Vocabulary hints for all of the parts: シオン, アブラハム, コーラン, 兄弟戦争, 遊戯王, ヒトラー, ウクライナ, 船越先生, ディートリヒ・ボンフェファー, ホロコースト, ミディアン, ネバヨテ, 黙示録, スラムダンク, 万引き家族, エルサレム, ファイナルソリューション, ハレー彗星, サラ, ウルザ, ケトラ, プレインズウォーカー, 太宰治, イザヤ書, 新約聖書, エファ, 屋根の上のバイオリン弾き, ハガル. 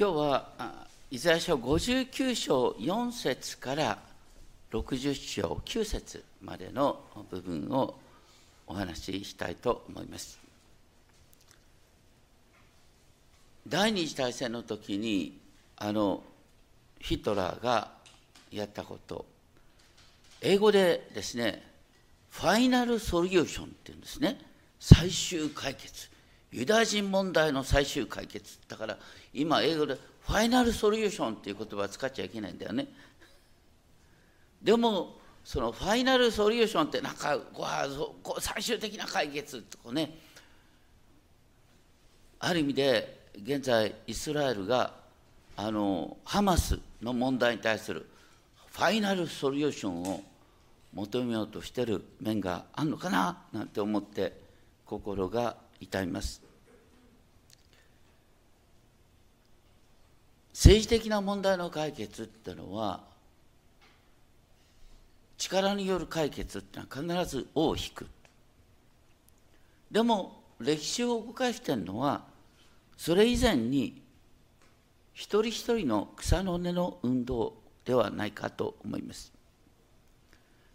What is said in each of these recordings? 今日はイザヤ書59章4節から60章9節までの部分をお話ししたいと思います。第二次大戦の時にヒトラーがやったこと、英語でですね、ファイナルソリューションっていうんですね。最終解決。ユダヤ人問題の最終解決。だから今英語でファイナルソリューションっていう言葉は使っちゃいけないんだよね。でもそのファイナルソリューションってなんか最終的な解決とかね、ある意味で現在イスラエルがハマスの問題に対するファイナルソリューションを求めようとしている面があるのかななんて思って心が痛みます。政治的な問題の解決っていうのは力による解決っていうのは必ず尾を引く。でも歴史を動かしているのはそれ以前に一人一人の草の根の運動ではないかと思います。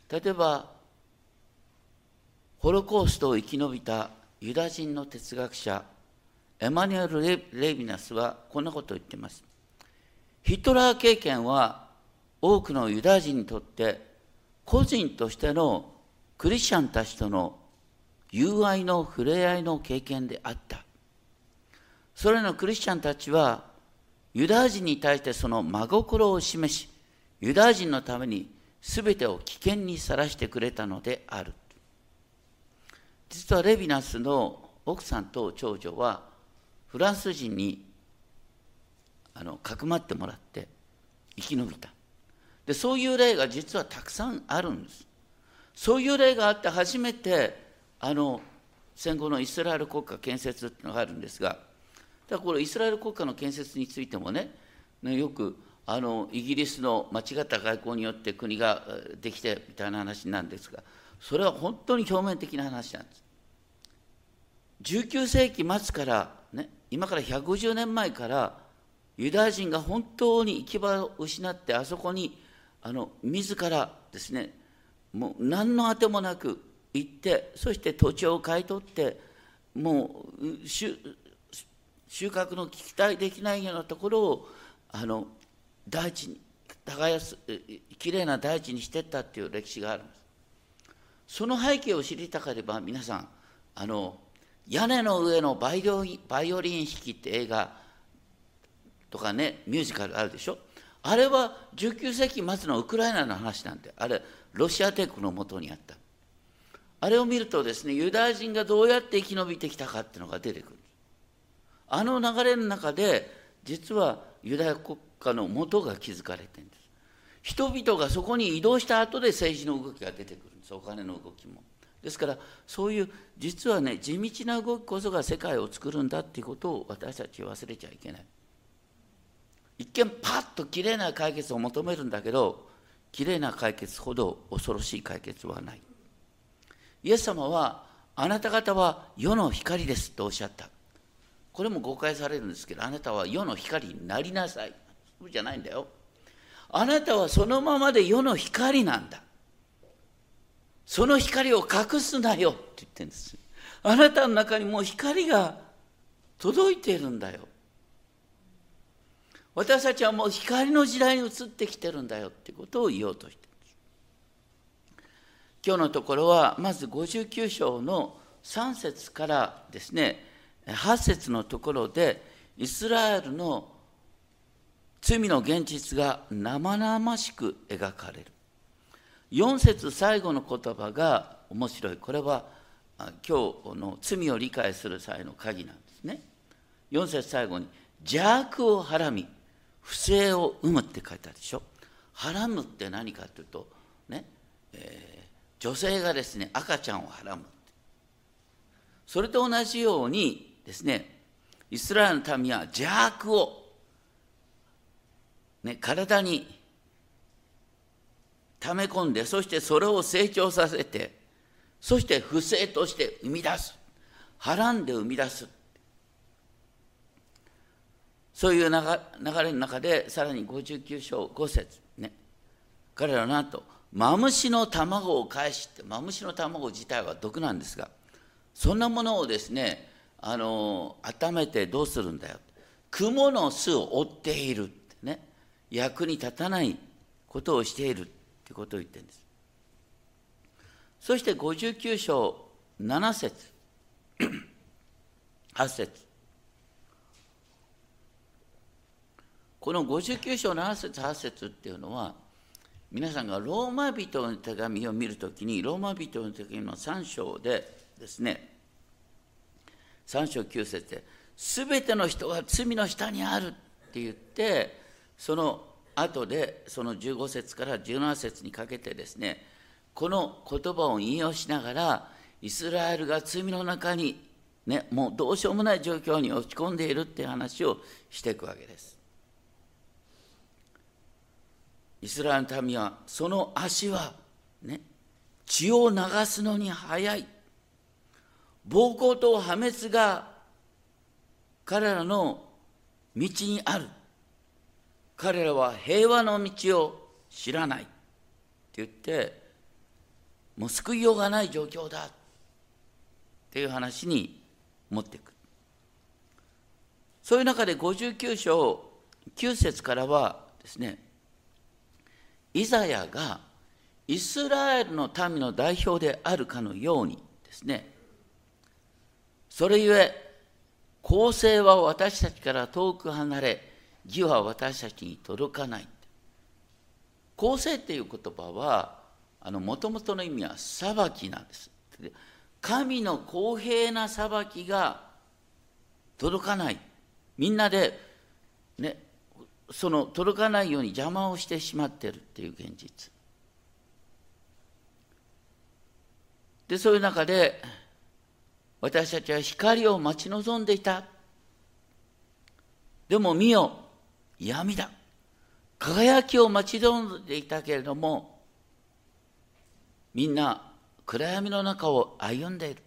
例えばホロコーストを生き延びたユダヤ人の哲学者エマニュエル・レヴィナスはこんなことを言っています。ヒトラー経験は多くのユダヤ人にとって個人としてのクリスチャンたちとの友愛の触れ合いの経験であった。それらのクリスチャンたちはユダヤ人に対してその真心を示し、ユダヤ人のために全てを危険にさらしてくれたのである。実はレヴィナスの奥さんと長女はフランス人にかくまってもらって生き延びた。でそういう例が実はたくさんあるんです。そういう例があって初めて戦後のイスラエル国家建設っていうのがあるんですが、だからこれイスラエル国家の建設についてもね、よくイギリスの間違った外交によって国ができてみたいな話なんですが、それは本当に表面的な話なんです。19世紀末から、ね、今から150年前からユダヤ人が本当に行き場を失って、あそこに自らですね、もう何のあてもなく行って、そして土地を買い取って、もう収穫の期待できないようなところを大地に耕す、きれいな大地にしていったっていう歴史があるんです。その背景を知りたければ皆さん屋根の上のバイオリン弾きって映画とかね、ミュージカルあるでしょ。あれは19世紀末のウクライナの話なんで、あれロシア帝国のもとにあった。あれを見るとですね、ユダヤ人がどうやって生き延びてきたかっていうのが出てくる。流れの中で実はユダヤ国家の元が築かれてるんです。人々がそこに移動した後で政治の動きが出てくるんです。お金の動きも。ですからそういう実はね、地道な動きこそが世界を作るんだっていうことを私たち忘れちゃいけない。一見パッときれいな解決を求めるんだけど、きれいな解決ほど恐ろしい解決はない。イエス様はあなた方は世の光ですとおっしゃった。これも誤解されるんですけど、あなたは世の光になりなさい。そうじゃないんだよ。あなたはそのままで世の光なんだ。その光を隠すなよって言ってるんです。あなたの中にもう光が届いているんだよ。私たちはもう光の時代に移ってきてるんだよってことを言おうとしてるんです。今日のところはまず59章の3節からですね、8節のところでイスラエルの罪の現実が生々しく描かれる。4節最後の言葉が面白い。これは今日の罪を理解する際の鍵なんですね。4節最後に邪悪をはらみ不正を生むって書いてあるでしょ。はらむって何かというとね、女性がですね赤ちゃんをはらむ。それと同じようにですね、イスラエルの民は邪悪をね、体に溜め込んで、そしてそれを成長させて、そして不正として生み出す。はらんで生み出す。そういう流れの中で、さらに59章5節ね、彼らはなんとマムシの卵を返しって、マムシの卵自体は毒なんですが、そんなものをですね、温めてどうするんだよ、蜘蛛の巣を折っているってね、役に立たないことをしているってことを言ってるんです。そして59章7節8節、この59章7節8節っていうのは、皆さんがローマ人の手紙を見るときに、ローマ人の手紙の3章でですね、3章9節で、すべての人が罪の下にあるって言って、その後で、その15節から17節にかけてですね、この言葉を引用しながら、イスラエルが罪の中に、ね、もうどうしようもない状況に落ち込んでいるっていう話をしていくわけです。イスラエルの民は、その足は、ね、血を流すのに早い。暴行と破滅が彼らの道にある。彼らは平和の道を知らない。って言って、もう救いようがない状況だっていう話に持っていく。そういう中で59章9節からはですね、イザヤがイスラエルの民の代表であるかのようにですね、それゆえ公正は私たちから遠く離れ、義は私たちに届かない。公正っていう言葉は、もともとの意味は裁きなんです。神の公平な裁きが届かない。みんなで、ね、その届かないように邪魔をしてしまっているっていう現実。で、そういう中で、私たちは光を待ち望んでいた。でも見よ、闇だ。輝きを待ち望んでいたけれども、みんな暗闇の中を歩んでいる。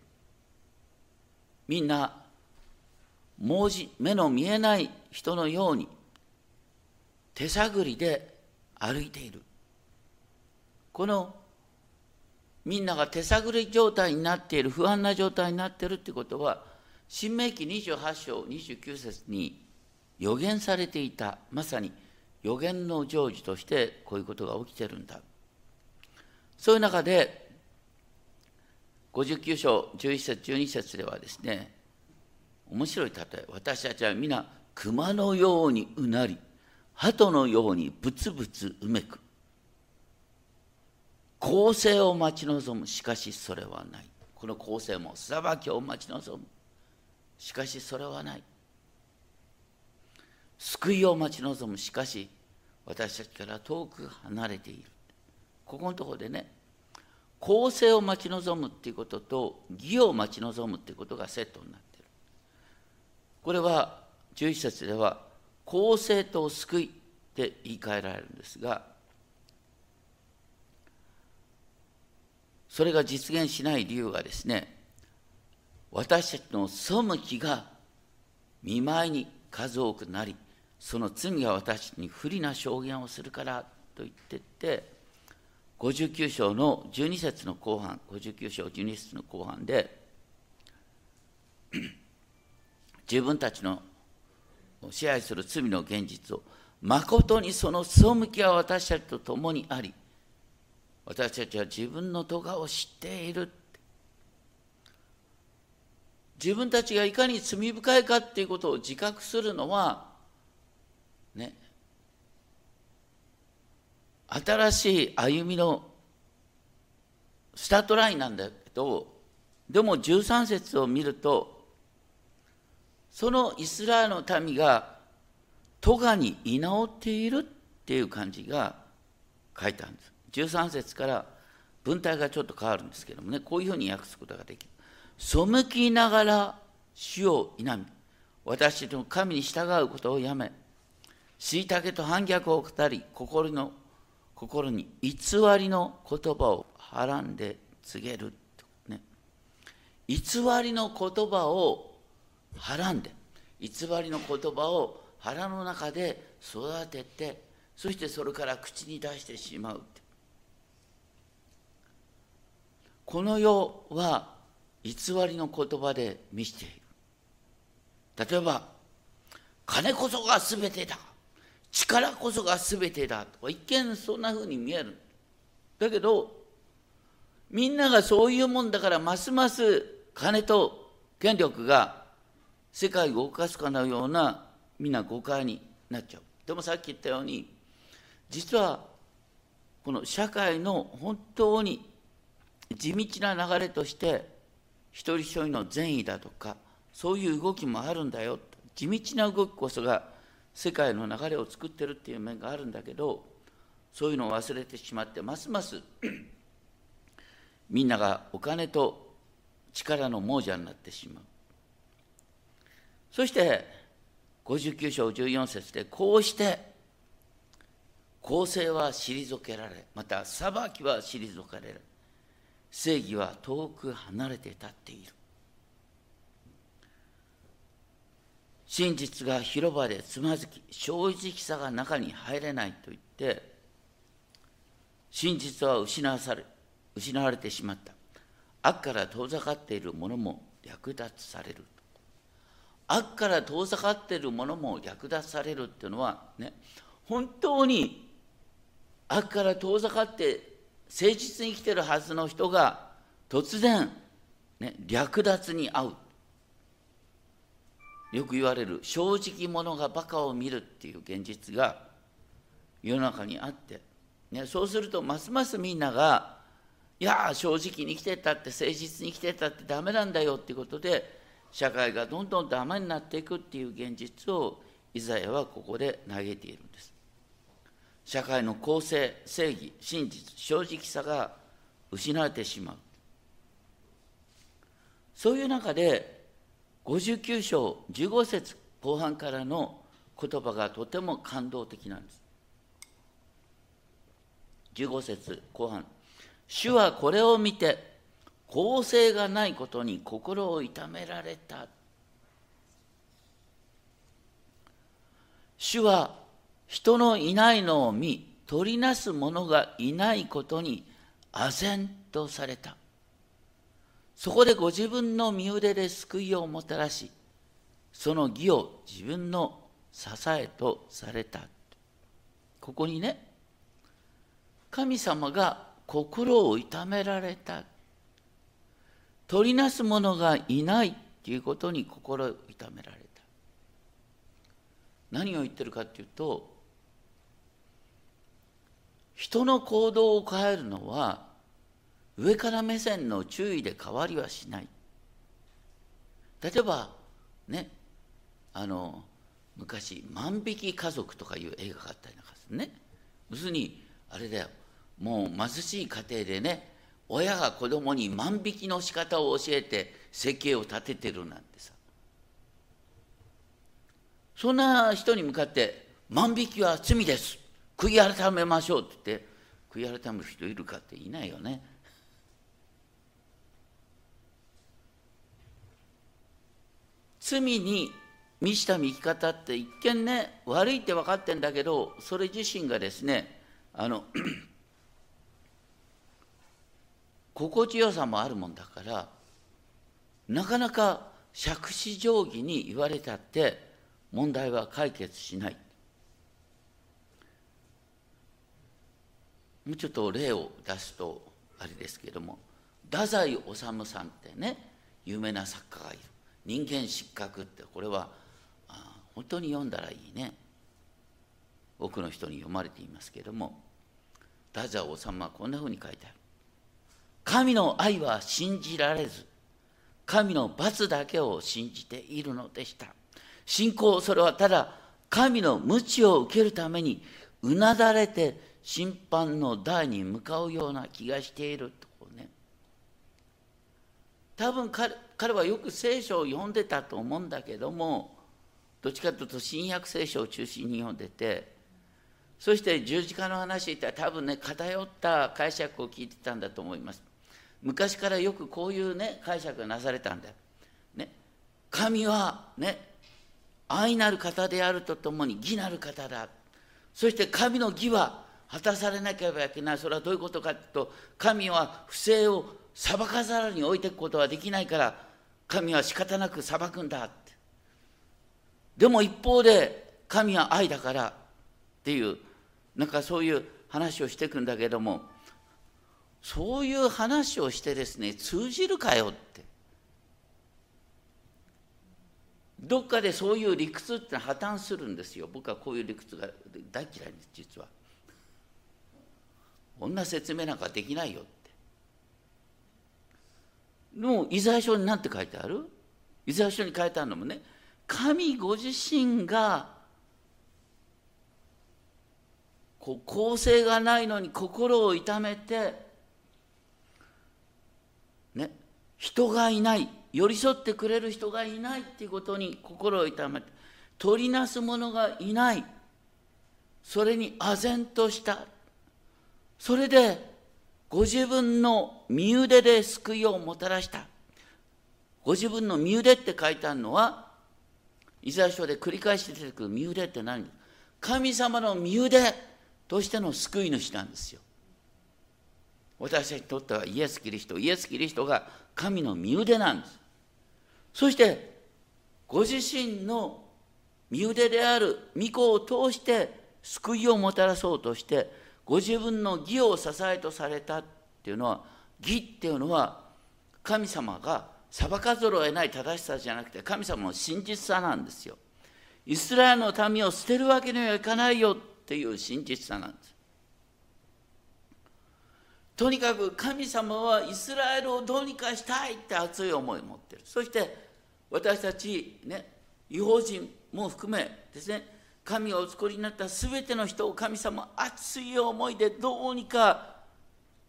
みんな目の見えない人のように手探りで歩いている。このみんなが手探り状態になっている、不安な状態になっているということは、申命記28章29節に予言されていた、まさに予言の成就としてこういうことが起きているんだ。そういう中で、59章11節12節ではですね、面白い例え、私たちは皆、熊のようにうなり、鳩のようにぶつぶつうめく。公正を待ち望む、しかしそれはない。この公正も裁きを待ち望む、しかしそれはない。救いを待ち望む、しかし私たちから遠く離れている。ここのところでね、公正を待ち望むっていうことと、義を待ち望むっていうことがセットになっている。これは、11節では、公正と救いって言い換えられるんですが、それが実現しない理由がですね、私たちの背きが見舞いに数多くなり、その罪が私たちに不利な証言をするからと言ってって、59章の12節の後半、59章12節の後半で、自分たちの支配する罪の現実を、まことにその背きは私たちと共にあり、私たちは自分の咎を知っている。自分たちがいかに罪深いかっていうことを自覚するのは、ね、新しい歩みのスタートラインなんだけど、でも13節を見ると、そのイスラエルの民が咎に居直っているっていう感じが書いてあるんです。13節から文体がちょっと変わるんですけどもね、こういうふうに訳すことができる。背きながら主を否み、私たちの神に従うことをやめ、虐げと反逆を語り、心に偽りの言葉をはらんで告げる、ね。偽りの言葉をはらんで、偽りの言葉を腹の中で育てて、そしてそれから口に出してしまう。この世は偽りの言葉で満ちている。例えば「金こそが全てだ」「力こそが全てだ」とか、一見そんなふうに見える。だけどみんながそういうもんだから、ますます金と権力が世界を動かすかのような、みんな誤解になっちゃう。でもさっき言ったように、実はこの社会の本当に地道な流れとして、一人一人の善意だとか、そういう動きもあるんだよ。地道な動きこそが世界の流れを作ってるっていう面があるんだけど、そういうのを忘れてしまって、ますますみんながお金と力の亡者になってしまう。そして59章14節で、こうして公正は退けられ、また裁きは退かれる、正義は遠く離れて立っている、真実が広場でつまずき、正直さが中に入れないといって、真実は失われてしまった。悪から遠ざかっているものも略奪される。悪から遠ざかっているものも略奪されるっていうのはね、本当に悪から遠ざかって誠実に生きてるはずの人が突然、ね、略奪に遭う。よく言われる正直者がバカを見るっていう現実が世の中にあって、ね、そうするとますますみんなが、いや正直に生きてたって、誠実に生きてたってダメなんだよっていうことで、社会がどんどんダメになっていくっていう現実をイザヤはここで嘆いているんです。社会の公正、正義、真実、正直さが失われてしまう。そういう中で59章15節後半からの言葉がとても感動的なんです。15節後半、主はこれを見て公正がないことに心を痛められた。主は人のいないのを見、取りなす者がいないことにあぜんとされた。そこでご自分の身腕で救いをもたらし、その義を自分の支えとされた。ここにね、神様が心を痛められた。取りなす者がいないっていうことに心を痛められた。何を言ってるかっていうと、人の行動を変えるのは、上から目線の注意で変わりはしない。例えばね、昔「万引き家族」とかいう映画があったりなんかですね。要するにあれだよ、もう貧しい家庭でね、親が子供に万引きの仕方を教えて生計を立ててるなんてさ、そんな人に向かって「万引きは罪です、悔い改めましょう」って言って悔い改める人いるかっていないよね。罪に満ちた生き方って、一見ね、悪いって分かってんだけど、それ自身がですね、心地よさもあるもんだから、なかなか杓子定規に言われたって問題は解決しない。もうちょっと例を出すとあれですけども、太宰治さんってね、有名な作家がいる。人間失格って、これは本当に読んだらいいね、多くの人に読まれていますけれども、太宰治はこんなふうに書いてある。神の愛は信じられず、神の罰だけを信じているのでした。信仰、それはただ神の鞭を受けるためにうなだれて審判の台に向かうような気がしていると。多分彼はよく聖書を読んでたと思うんだけども、どっちかというと新約聖書を中心に読んでて、そして十字架の話って多分ね、偏った解釈を聞いてたんだと思います。昔からよくこういうね、解釈がなされたんだよ、ね、神はね、愛なる方であるとともに義なる方だ。そして神の義は果たされなければいけない。それはどういうことかと、神は不正を裁かざるに置いていくことはできないから、神は仕方なく裁くんだって。でも一方で、神は愛だからっていう、なんかそういう話をしていくんだけども、そういう話をしてですね、通じるかよって。どっかでそういう理屈って破綻するんですよ。僕はこういう理屈が大嫌いです、実は。こんな説明なんかできないよって。でも、イザヤ書に何て書いてある？イザヤ書に書いてあるのもね、神ご自身がこう公正がないのに心を痛めて、ね、人がいない。寄り添ってくれる人がいないっていうことに心を痛めて、取りなす者がいない、それに唖然とした。それでご自分の身腕で救いをもたらした。ご自分の身腕って書いてあるのは、イザヤ書で繰り返し出てくる身腕って何？神様の身腕としての救い主なんですよ。私たちにとってはイエス・キリスト、イエス・キリストが神の身腕なんです。そして、ご自身の身腕である御子を通して救いをもたらそうとして、ご自分の義を支えとされたっていうのは、義っていうのは、神様が裁かざるを得ない正しさじゃなくて、神様の真実さなんですよ。イスラエルの民を捨てるわけにはいかないよっていう真実さなんです。とにかく神様はイスラエルをどうにかしたいって熱い思いを持っている。そして私たち、ね、異邦人も含めですね、神がお作りになった全ての人を神様は熱い思いでどうにか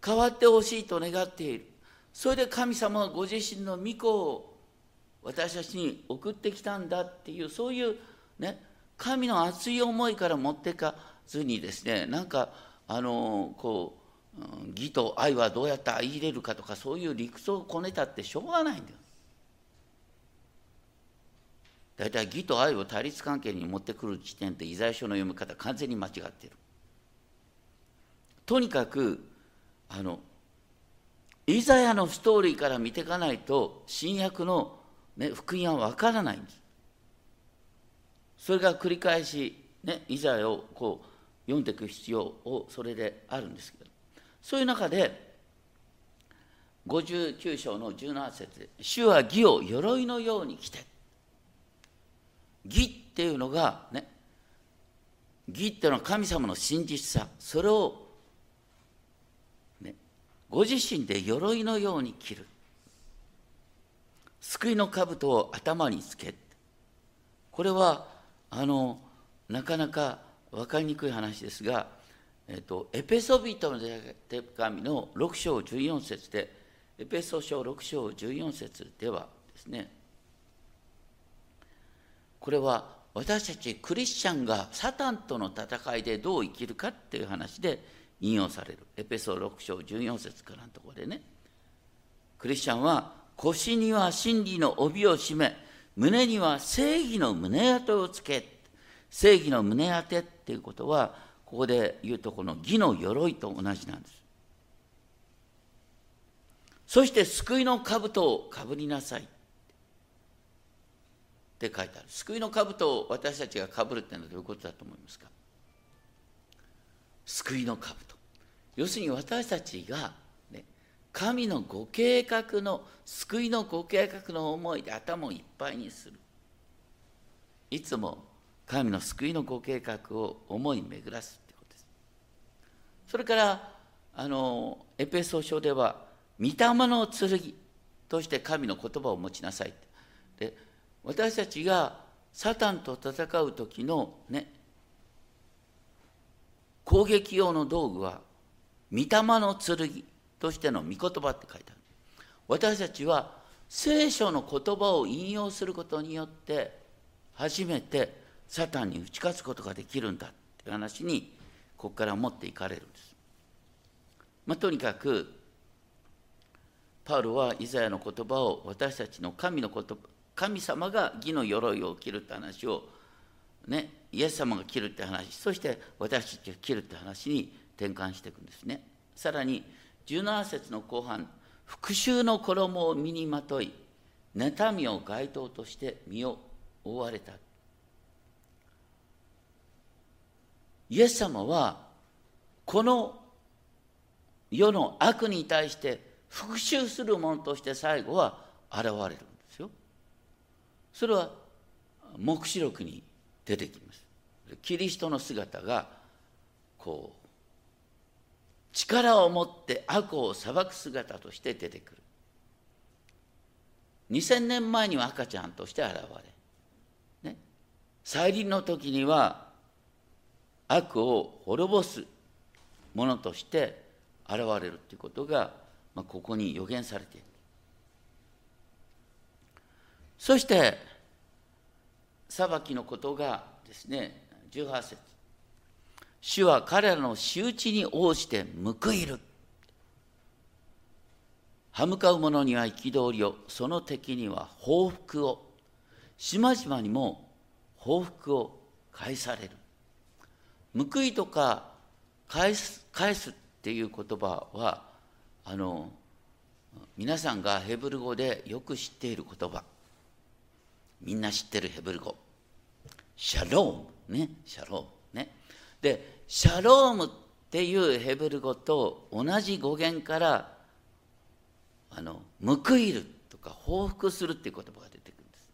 変わってほしいと願っている。それで神様はご自身の御子を私たちに送ってきたんだっていう、そういう、ね、神の熱い思いから持ってかずにですね、なんかこう、義と愛はどうやって相入れるかとか、そういう理屈をこねたってしょうがないんだよ。大体義と愛を対立関係に持ってくる時点でイザヤ書の読み方完全に間違ってる。とにかくイザヤのストーリーから見ていかないと新約の、ね、福音は分からないんです。それが繰り返し、ね、イザヤをこう読んでいく必要をそれであるんですけど。そういう中で、59章の17節で、主は義を鎧のように着て。義っていうのがね、義っていうのは神様の真実さ、それを、ね、ご自身で鎧のように着る。救いの兜を頭につけ。これは、なかなか分かりにくい話ですが、エペソビトの手紙の6章14節で、エペソ書6章14節ではですね、これは私たちクリスチャンがサタンとの戦いでどう生きるかっていう話で引用される。エペソ6章14節からのところでね、クリスチャンは腰には真理の帯を締め、胸には正義の胸当てをつけ。正義の胸当てっていうことは、ここで言うとこの義の鎧と同じなんです。そして救いの兜をかぶりなさいって書いてある。救いの兜を私たちがかぶるってのはどういうことだと思いますか？救いの兜。要するに私たちが、ね、神のご計画の、救いのご計画の思いで頭をいっぱいにする。いつも神の救いのご計画を思い巡らすということです。それから、エペソ書では、御霊の剣として神の言葉を持ちなさい。で、私たちがサタンと戦う時のね、攻撃用の道具は、御霊の剣としての御言葉って書いてある。私たちは聖書の言葉を引用することによって、初めて、サタンに打ち勝つことができるんだっていう話に、ここから持っていかれるんです。とにかく、パウロはイザヤの言葉を私たちの神の言葉、神様が義の鎧を着るって話を、ね、イエス様が着るって話、そして私たちが着るって話に転換していくんですね。さらに17節の後半、復讐の衣を身にまとい、妬みを街灯として身を覆われた。イエス様はこの世の悪に対して復讐するものとして最後は現れるんですよ。それは黙示録に出てきます。キリストの姿がこう力を持って悪を裁く姿として出てくる。2000年前には赤ちゃんとして現れ、ね、再臨の時には悪を滅ぼすものとして現れるということが、ここに予言されている。そして裁きのことがですね、18節、主は彼らの仕打ちに応じて報いる。歯向かう者には憤りを、その敵には報復を、島々にも報復を返される。報いとか返すっていう言葉は、皆さんがヘブル語でよく知っている言葉、みんな知ってるヘブル語、シャロームね、シャロームね。で、シャロームっていうヘブル語と同じ語源から報いるとか報復するっていう言葉が出てくるんです。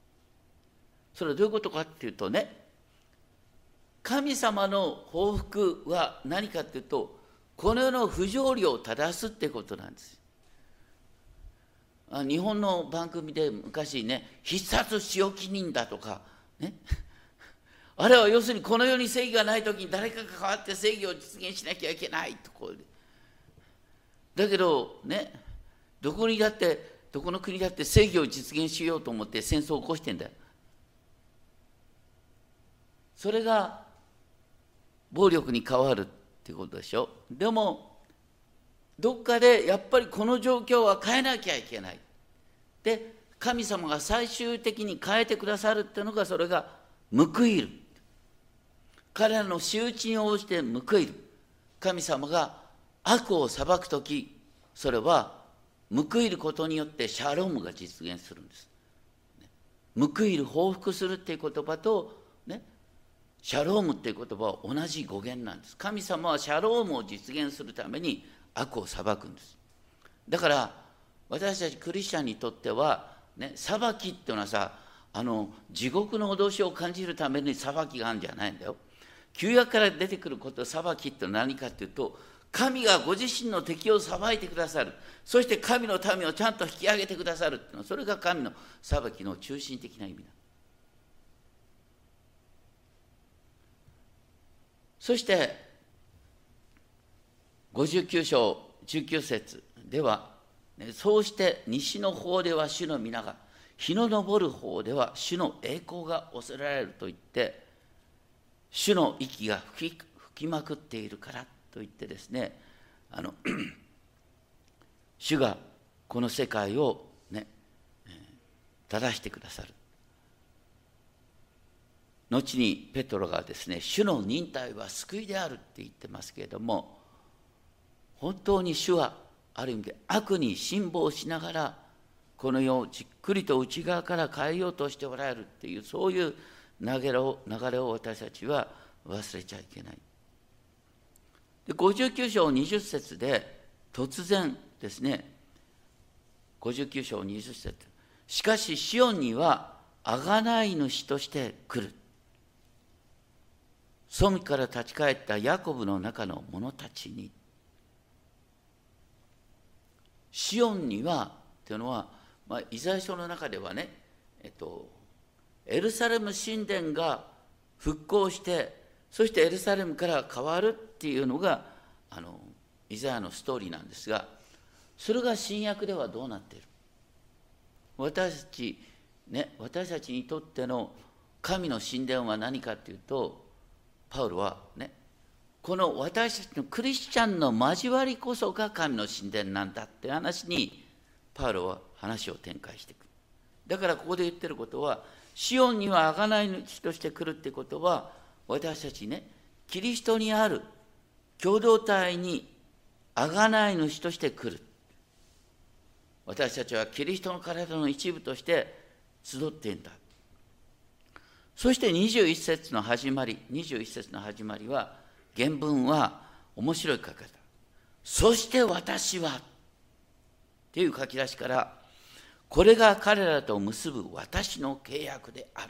それはどういうことかっていうとね、神様の報復は何かっていうと、この世の不条理を正すってことなんです。日本の番組で昔ね、必殺仕置き人だとか、ね、あれは要するにこの世に正義がないときに誰かが代わって正義を実現しなきゃいけないとこう。だけどね、どこの国だって正義を実現しようと思って戦争を起こしてんだよ。それが暴力に変わるってことでしょ。でもどっかでやっぱりこの状況は変えなきゃいけない。で、神様が最終的に変えてくださるっていうのが、それが報いる。彼らの仕打ちに応じて報いる。神様が悪を裁くとき、それは報いることによってシャロームが実現するんです。報いる、報復するっていう言葉とね、シャロームっていう言葉は同じ語源なんです。神様はシャロームを実現するために悪を裁くんです。だから私たちクリスチャンにとっては、ね、裁きっていうのはさ、地獄の脅しを感じるために裁きがあるんじゃないんだよ。旧約から出てくること、裁きって何かっていうと、神がご自身の敵を裁いてくださる。そして神の民をちゃんと引き上げてくださるっていうのは、それが神の裁きの中心的な意味だ。そして59章19節では、そうして西の方では主の皆が、日の昇る方では主の栄光が恐れられると言って、主の息が吹きまくっているからと言ってですね、主がこの世界を、ね、正してくださる。後にペトロがですね、主の忍耐は救いであるって言ってますけれども、本当に主はある意味で悪に辛抱しながらこの世をじっくりと内側から変えようとしておられるっていう、そういう流れを私たちは忘れちゃいけない。で、59章20節で突然ですね、59章20節、しかしシオンには贖い主として来る。背から立ち返ったヤコブの中の者たちに。シオンにはというのは、イザヤ書の中ではね、エルサレム神殿が復興して、そしてエルサレムから変わるっていうのがイザヤのストーリーなんですが、それが新約ではどうなっている。私たちにとっての神の神殿は何かというと、パウロはね、この私たちのクリスチャンの交わりこそが神の神殿なんだって話に、パウロは話を展開していく。だからここで言ってることは、シオンには贖い主として来るってことは、私たちね、キリストにある共同体に贖い主として来る。私たちはキリストの体の一部として集っていんだ。そして21節の始まり、21節の始まりは、原文は面白い書き方。そして私はっていう書き出しから、これが彼らと結ぶ私の契約である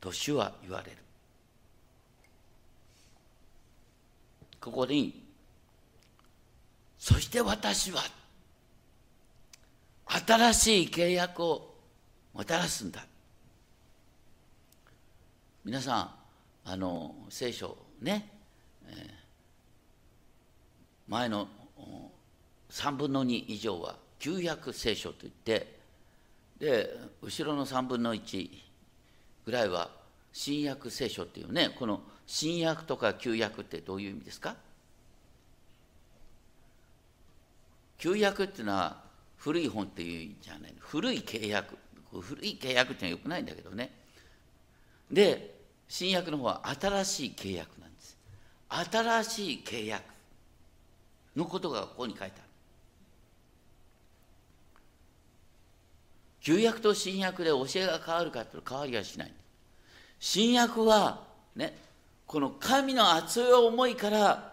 と主は言われる。ここに、そして私は新しい契約をもたらすんだ。皆さん、聖書ね、前の3分の2以上は旧約聖書といって、で後ろの3分の1ぐらいは新約聖書っていうね。この新約とか旧約ってどういう意味ですか？旧約っていうのは古い本っていうじゃない、古い契約。古い契約っていうのはよくないんだけどね。で新約の方は新しい契約なんです。新しい契約のことがここに書いてある。旧約と新約で教えが変わるかというと変わりはしない。新約はね、この神の熱い思いから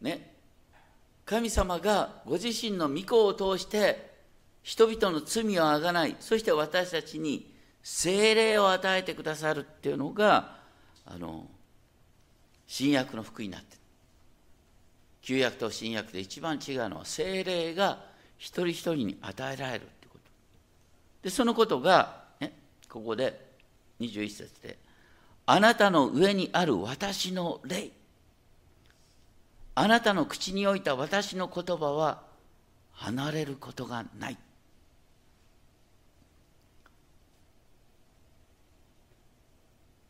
ね、神様がご自身の御子を通して人々の罪をあがない、そして私たちに聖霊を与えてくださるっていうのが新約の福音になってる。旧約と新約で一番違うのは聖霊が一人一人に与えられる。でそのことが、ね、ここで21節で「あなたの上にある私の霊」「あなたの口に置いた私の言葉は離れることがない」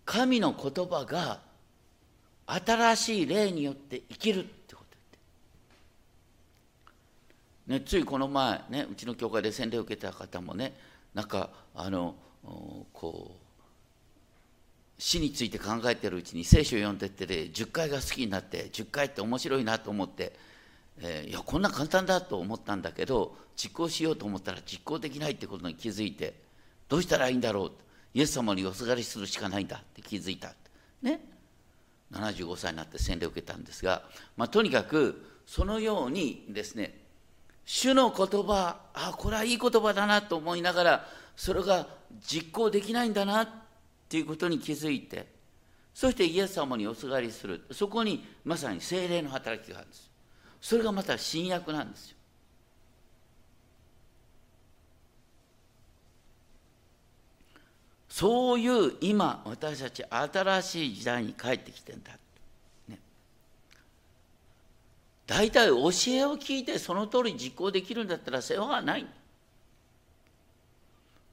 神の言葉が新しい霊によって生きるってことで、ね、ついこの前、ね、うちの教会で洗礼を受けた方もね、なんかこう死について考えてるうちに聖書を読んでってで10回が好きになって、10回って面白いなと思って、いやこんな簡単だと思ったんだけど、実行しようと思ったら実行できないってことに気づいて、どうしたらいいんだろう、イエス様におすがりするしかないんだって気づいたね。75歳になって洗礼を受けたんですが、まあ、とにかくそのようにですね、主の言葉、あ、これはいい言葉だなと思いながら、それが実行できないんだなっていうことに気づいて、そしてイエス様におすがりする。そこにまさに聖霊の働きがあるんです。それがまた新約なんですよ。そういう今私たち新しい時代に帰ってきてんだ。大体教えを聞いてその通り実行できるんだったら世話はない。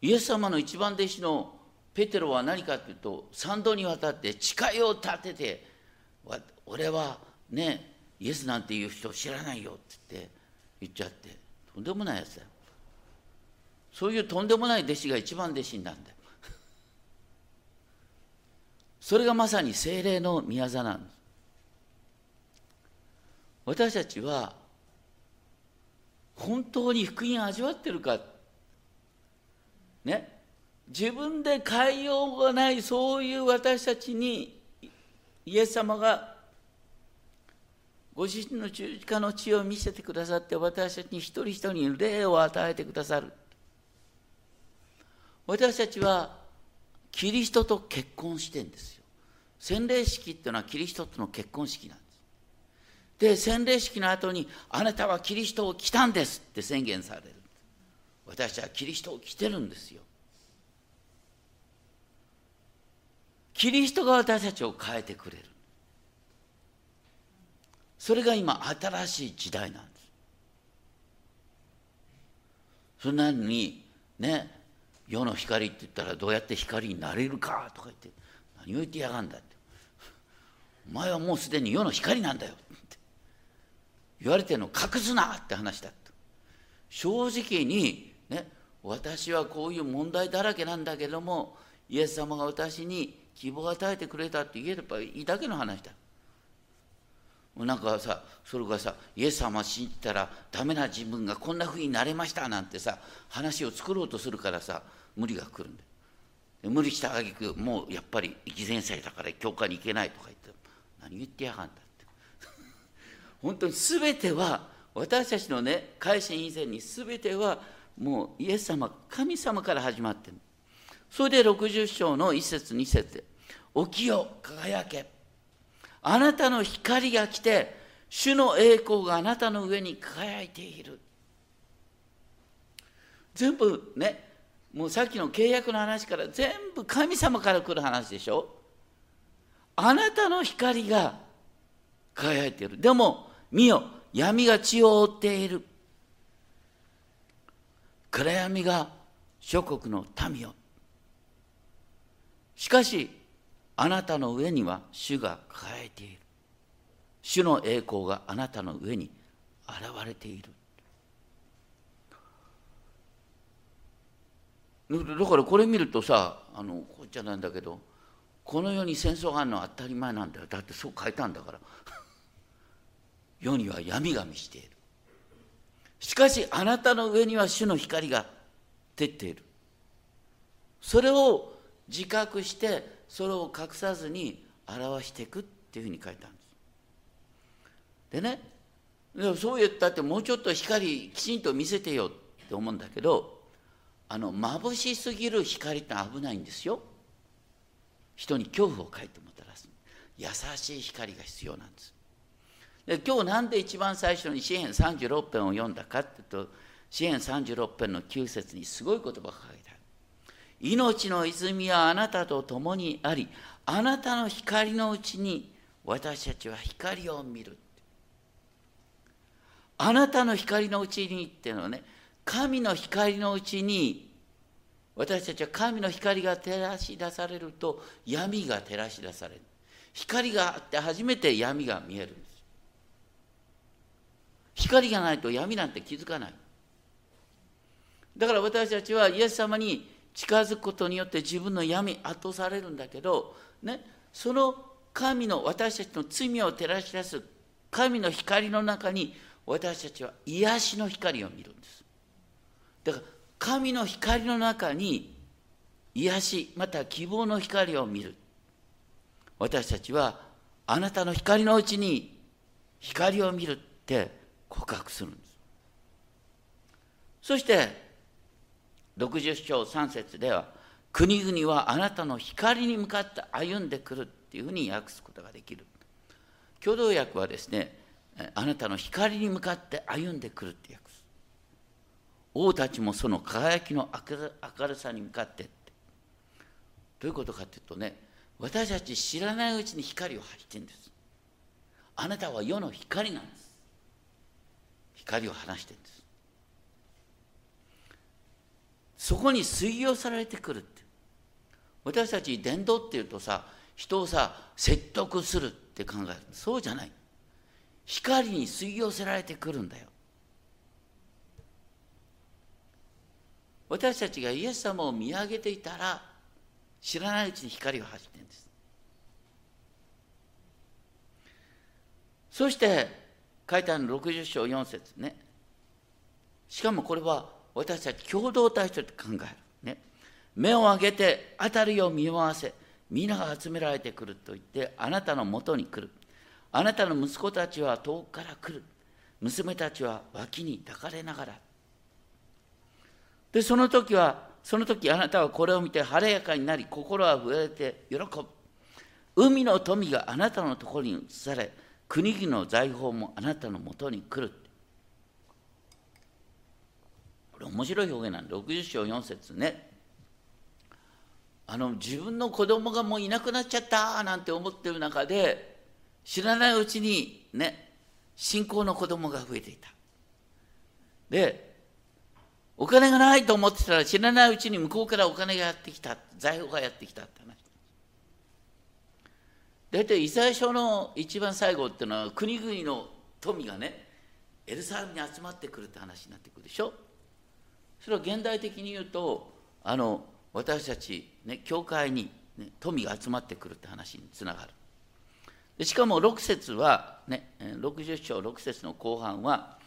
イエス様の一番弟子のペテロは何かというと、3度にわたって誓いを立てて、俺はねイエスなんていう人知らないよって言っちゃって、とんでもないやつだよ。そういうとんでもない弟子が一番弟子になるんだよ。それがまさに聖霊の宮座なんです。私たちは本当に福音を味わってるか、ね、自分で変えようがない、そういう私たちにイエス様がご自身の十字架の血を見せてくださって、私たちに一人一人に霊を与えてくださる。私たちはキリストと結婚してるんですよ。洗礼式っていうのはキリストとの結婚式なんです。で洗礼式の後に「あなたはキリストを着たんです」って宣言される。私はキリストを着てるんですよ。キリストが私たちを変えてくれる。それが今新しい時代なんです。それなのにね、世の光って言ったらどうやって光になれるかとか言って、何を言ってやがんだって、お前はもうすでに世の光なんだよって言われてるのを隠すなって話だと。正直にね、私はこういう問題だらけなんだけども、イエス様が私に希望を与えてくれたって言えればいいだけの話だ。なんかさ、それがさ、イエス様を信じたらダメな自分がこんなふうになれましたなんてさ、話を作ろうとするからさ、無理が来るんだよ。無理した挙句、もうやっぱり偽善者だから教会に行けないとか言って、何言ってやがんだって。本当に全ては、私たちのね、改心以前に全ては、もうイエス様、神様から始まってる。それで60章の1節2節で、起きよ、輝け。あなたの光が来て、主の栄光があなたの上に輝いている。全部ね、もうさっきの契約の話から全部神様から来る話でしょ。あなたの光が輝いている。でも、見よ、闇が地を覆っている。暗闇が諸国の民よ。しかし、あなたの上には主が輝いている。主の栄光があなたの上に現れている。だからこれ見るとさ、こっちゃなんだけど、この世に戦争があるのは当たり前なんだよ。だってそう書いたんだから。世には闇が満ちている。しかし、あなたの上には主の光が照っている。それを自覚して、それを隠さずに表していくっていうふうに書いたんです。でね、そう言ったってもうちょっと光きちんと見せてよって思うんだけど、眩しすぎる光って危ないんですよ。人に恐怖をかえってもたらす。優しい光が必要なんです。で、今日なんで一番最初に詩編36編を読んだかっていうと、詩編36編の9節にすごい言葉が書いてある。命の泉はあなたと共にあり、あなたの光のうちに私たちは光を見る。あなたの光のうちにっていうのはね、神の光のうちに、私たちは神の光が照らし出されると闇が照らし出される。光があって初めて闇が見えるんです。光がないと闇なんて気づかない。だから私たちはイエス様に近づくことによって自分の闇圧倒されるんだけど、ね、その神の私たちの罪を照らし出す神の光の中に私たちは癒しの光を見るんです。だから神の光の中に癒し、また希望の光を見る。私たちはあなたの光のうちに光を見るって告白するんです。そして60章3節では、国々はあなたの光に向かって歩んでくるっていうふうに訳すことができる。共同訳はですね、あなたの光に向かって歩んでくるって訳す。王たちもその輝きの明るさに向かってって。どういうことかっていうとね、私たち知らないうちに光を発してるんです。あなたは世の光なんです。光を放してるんです。そこに水溶されてくるって。私たち伝道っていうとさ、人をさ、説得するって考える。そうじゃない。光に水溶せられてくるんだよ。私たちがイエス様を見上げていたら、知らないうちに光を発してるんです。そして、書いてある60章4節ね。しかもこれは私たち共同体として考える、ね。目を上げて辺りを見回せ、皆が集められてくると言って、あなたのもとに来る。あなたの息子たちは遠くから来る。娘たちは脇に抱かれながら。で、その時あなたはこれを見て晴れやかになり、心は震えて喜ぶ。海の富があなたのところに移され、国々の財宝もあなたのもとに来る。これ面白い表現なんで、60章4節ね。自分の子供がもういなくなっちゃったなんて思ってる中で、知らないうちにね、信仰の子供が増えていた。で、お金がないと思ってたら、知らないうちに向こうからお金がやってきた、財宝がやってきたって話。大体、イザヤ書の一番最後っていうのは、国々の富がね、エルサレムに集まってくるって話になってくるでしょ。それは現代的に言うと、私たち、ね、教会に、ね、富が集まってくるって話につながる。でしかも6節は、ね、60章6節の後半は、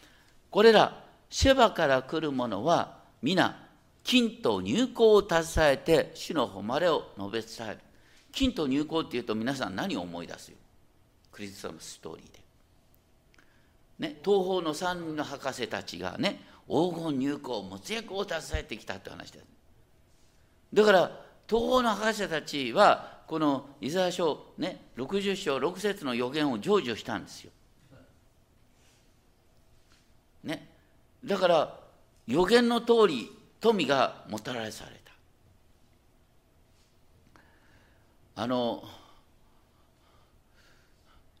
これらシェバから来る者は皆金と乳香を携えて主の誉れを述べ伝える。金と乳香っていうと皆さん何を思い出すよ、クリスマスストーリーで。ね、東方の三人の博士たちがね、黄金乳香もつ薬を携えてきたって話だ。だから東方の博士たちはこのイザヤ書、ね、60章6節の予言を成就したんですよ。ね、だから予言の通り富がもたらされた。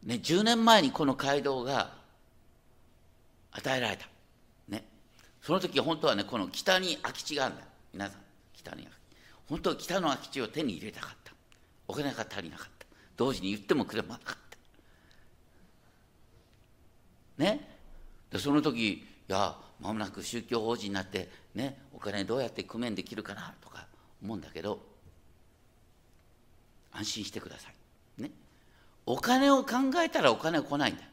ね、10年前にこの街道が与えられた。ね、その時本当はね、この北に空き地があるんだ。皆さん、北に空き地。本当は北の空き地を手に入れたかった。お金が足りなかった。同時に言ってもくれなかった。ね、でその時、いや、まもなく宗教法人になって、ね、お金どうやって工面できるかなとか思うんだけど、安心してください。ね、お金を考えたらお金は来ないんだ。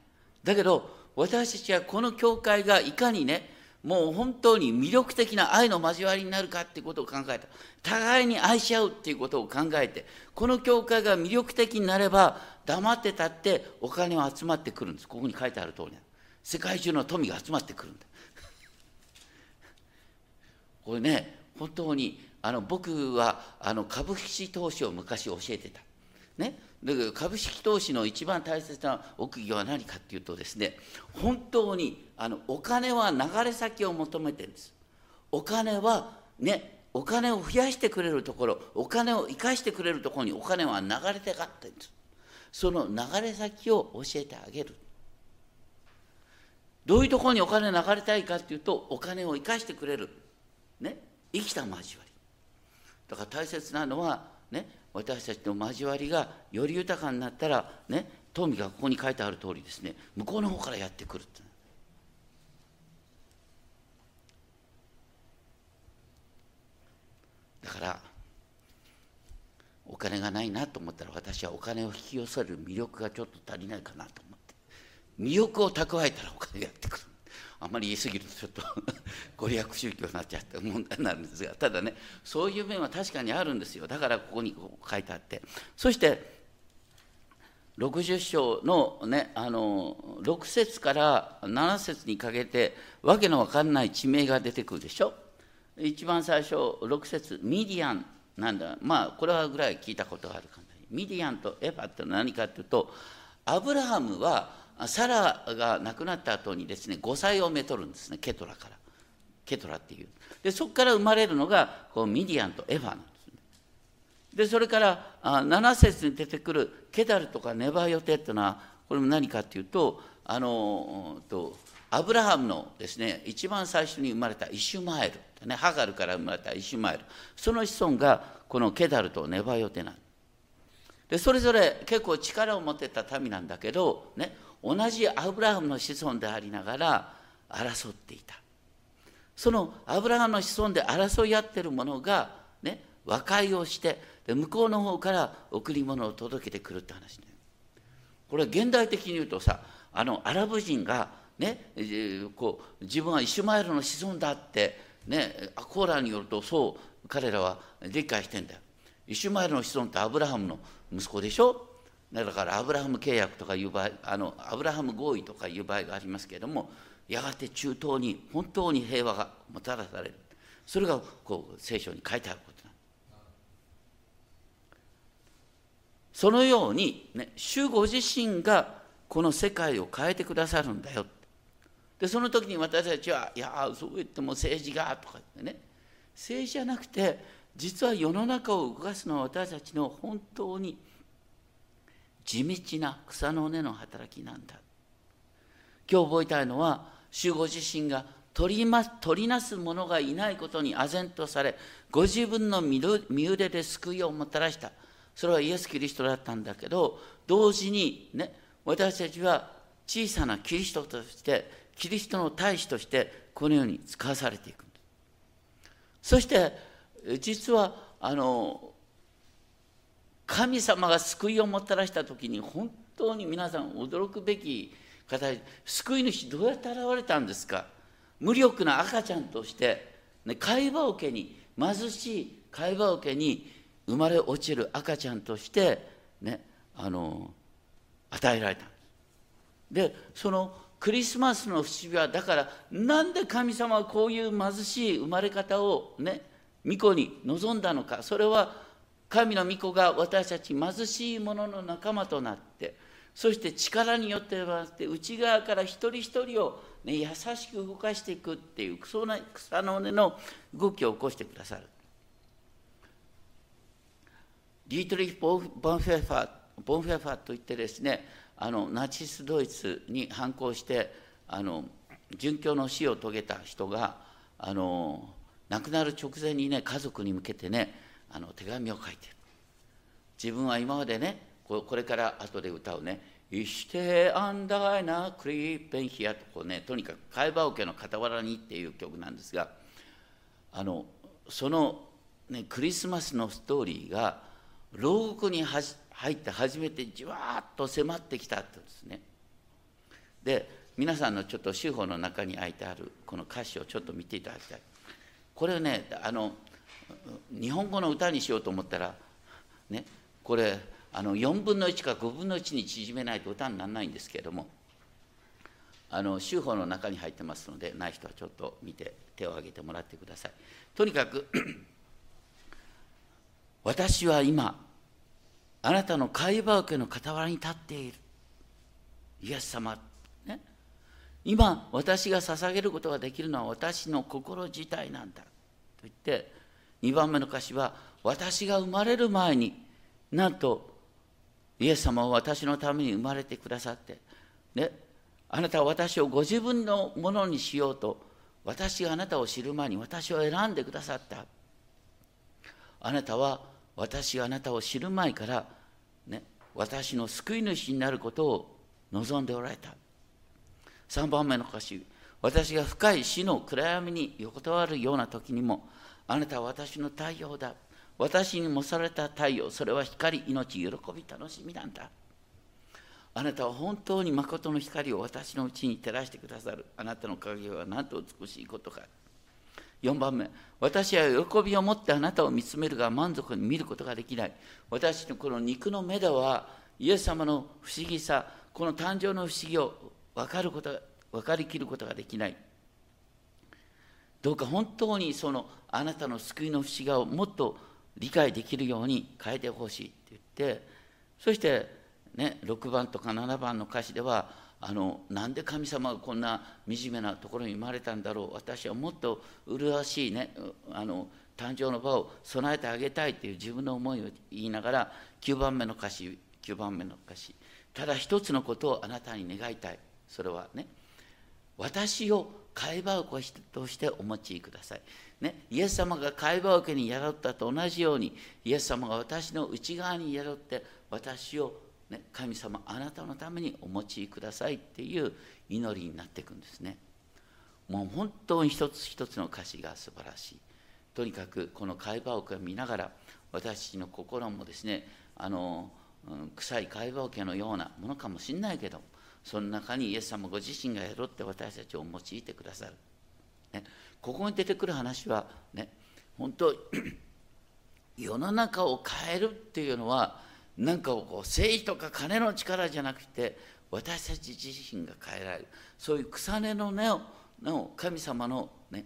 だけど、私たちはこの教会がいかにね、もう本当に魅力的な愛の交わりになるかっていうことを考えた。互いに愛し合うっていうことを考えて、この教会が魅力的になれば、黙ってたってお金は集まってくるんです。ここに書いてある通りなんです。世界中の富が集まってくるんだ。これね、本当に僕は株式投資を昔教えてた。ね、だから株式投資の一番大切な奥義は何かっていうとですね、本当にお金は流れ先を求めてるんです。お金はね、お金を増やしてくれるところ、お金を生かしてくれるところにお金は流れてかってるんです。その流れ先を教えてあげる。どういうところにお金流れたいかっていうと、お金を生かしてくれる、ね、生きた交わり。だから大切なのはね、私たちの交わりがより豊かになったら、ね、富がここに書いてある通りですね、向こうの方からやってくるって。だからお金がないなと思ったら、私はお金を引き寄せる魅力がちょっと足りないかなと思って、魅力を蓄えたらお金がやってくる。あんまり言い過ぎるとちょっとご利益宗教になっちゃって問題になるんですが、ただね、そういう面は確かにあるんですよ。だからここにこう書いてあって、そして60章の、ね、6節から7節にかけてわけのわかんない地名が出てくるでしょ。一番最初6節ミディアンなんだ。まあこれはぐらい聞いたことがあるかも。ミディアンとエファって何かっていうと、アブラハムはサラが亡くなった後にですね、5歳をめとるんですね、ケトラから。ケトラっていう。で、そこから生まれるのが、こうミディアンとエファなんですね。で、それから、7節に出てくるケダルとかネバヨテっていうのは、これも何かっていうと、アブラハムのですね、一番最初に生まれたイシュマエル、ね、ハガルから生まれたイシュマエル。その子孫が、このケダルとネバヨテなんです。で、それぞれ結構力を持ってた民なんだけど、ね、同じアブラハムの子孫でありながら争っていた。そのアブラハムの子孫で争い合ってる者が、ね、和解をして、で向こうの方から贈り物を届けてくるって話ね。これ現代的に言うとさ、アラブ人が、ね、こう自分はイシュマエルの子孫だって、ね、コーランによるとそう彼らは理解してんだよ。イシュマエルの子孫ってアブラハムの息子でしょ。だからアブラハム契約とかいう場合、アブラハム合意とかいう場合がありますけれども、やがて中東に本当に平和がもたらされる。それがこう聖書に書いてあることなんです。そのように、ね、主ご自身がこの世界を変えてくださるんだよ。でその時に私たちは、いやそう言っても政治がとか言ってね、政治じゃなくて、実は世の中を動かすのは私たちの本当に地道な草の根の働きなんだ。今日覚えたいのは、主ご自身が取りなす者がいないことに唖然とされ、ご自分の身腕で救いをもたらした。それはイエス・キリストだったんだけど、同時にね、私たちは小さなキリストとして、キリストの大使として、このように使わされていくんです。そして実は神様が救いをもたらした時に本当に皆さん驚くべき方、救い主どうやって現れたんですか。無力な赤ちゃんとして、ね、貝羽桶に、貧しい貝羽桶に生まれ落ちる赤ちゃんとして、ね、与えられた。でそのクリスマスの不思議は、だからなんで神様はこういう貧しい生まれ方をね御子に望んだのか。それは神の御子が私たち貧しい者の仲間となって、そして力によって内側から一人一人を、ね、優しく動かしていくっていうそんな草の根の動きを起こしてくださる。ディートリヒ・ボンフェファーといってですね、ナチスドイツに反抗して殉教の死を遂げた人が亡くなる直前にね家族に向けてね手紙を書いてる。自分は今までね、これから後で歌うね「イシテアンダイナクリーペンヒア」とこうね、とにかく「貝羽桶の傍らに」っていう曲なんですが、その、ね、クリスマスのストーリーが牢獄に入って初めてじわーっと迫ってきたってですね。で皆さんのちょっと手法の中に空いてあるこの歌詞をちょっと見ていただきたい。これをね日本語の歌にしようと思ったらね、これ4分の1か5分の1に縮めないと歌にならないんですけれども、手法の中に入ってますので、ない人はちょっと見て手を挙げてもらってください。とにかく私は今あなたの貝羽桶の傍らに立っているイエス様、ね、今私が捧げることができるのは私の心自体なんだと言って、2番目の歌詞は私が生まれる前になんとイエス様は私のために生まれてくださって、ね、あなたは私をご自分のものにしようと私があなたを知る前に私を選んでくださった。あなたは私があなたを知る前から、ね、私の救い主になることを望んでおられた。3番目の歌詞、私が深い死の暗闇に横たわるような時にも、あなたは私の太陽だ。私にもされた太陽、それは光、命、喜び、楽しみなんだ。あなたは本当に誠の光を私のうちに照らしてくださる。あなたの影はなんと美しいことか。4番目、私は喜びを持ってあなたを見つめるが満足に見ることができない。私のこの肉の目ではイエス様の不思議さ、この誕生の不思議を分かりきることができない。どうか本当にそのあなたの救いの不思議をもっと理解できるように変えてほしいって言って、そして、ね、6番とか7番の歌詞では、なんで神様がこんな惨めなところに生まれたんだろう、私はもっと麗しい、ね、誕生の場を備えてあげたいという自分の思いを言いながら、9番目の歌詞、ただ一つのことをあなたに願いたい、それはね、私を貝羽桶としてお持ちください、ね、イエス様が貝羽桶に宿ったと同じように、イエス様が私の内側に宿って私を神様あなたのためにお持ちくださいっていう祈りになっていくんですね。もう本当に一つ一つの歌詞が素晴らしい。とにかくこの貝羽桶を見ながら、私の心もですね臭い貝羽桶のようなものかもしれないけど、その中にイエス様ご自身が宿って私たちを用いてくださる、ね、ここに出てくる話はね、本当世の中を変えるっていうのはなんかこう政治とか金の力じゃなくて、私たち自身が変えられる、そういう草根の根を神様の、ね、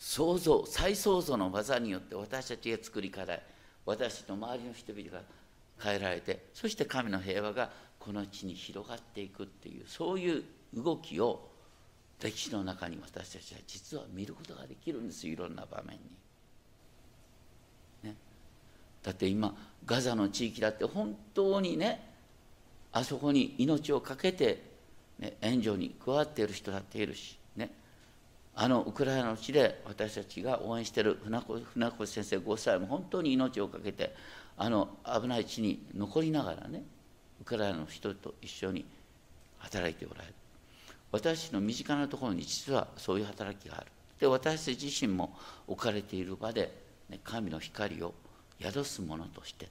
創造再創造の技によって私たちが作り変えられ、私の周りの人々が変えられて、そして神の平和がこの地に広がっていくっていう、そういう動きを歴史の中に私たちは実は見ることができるんですよ、いろんな場面に。だって今ガザの地域だって本当にね、あそこに命を懸けて、ね、援助に加わっている人だっているし、ね、ウクライナの地で私たちが応援している船越先生ご夫妻も本当に命を懸けて危ない地に残りながらね、ウクライナの人と一緒に働いておられる。私の身近なところに実はそういう働きがある。で私たち自身も置かれている場で神の光を宿すものとして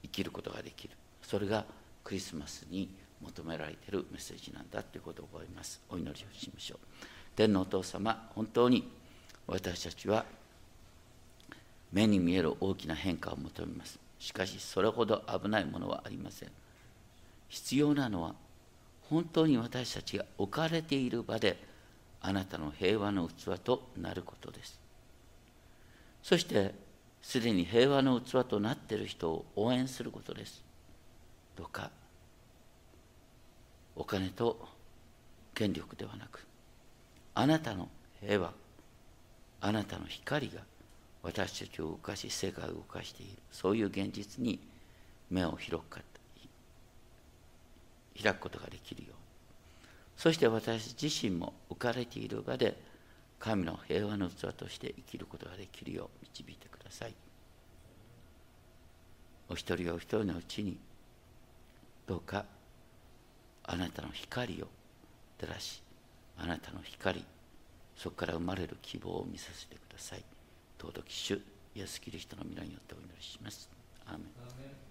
生きることができる、それがクリスマスに求められているメッセージなんだということを覚えます。お祈りをしましょう。天のお父様、本当に私たちは目に見える大きな変化を求めます。しかしそれほど危ないものはありません。必要なのは本当に私たちが置かれている場であなたの平和の器となることです。そしてすでに平和の器となっている人を応援することです。どうかお金と権力ではなく、あなたの平和、あなたの光が私たちを動かし世界を動かしている、そういう現実に目を開くことができるように、そして私自身も置かれている場で神の平和の器として生きることができるよう導いてください。お一人お一人のうちにどうかあなたの光を照らし、あなたの光、そこから生まれる希望を見させてください。尊き主イエスキリストの皆によってお祈りします。アーメン。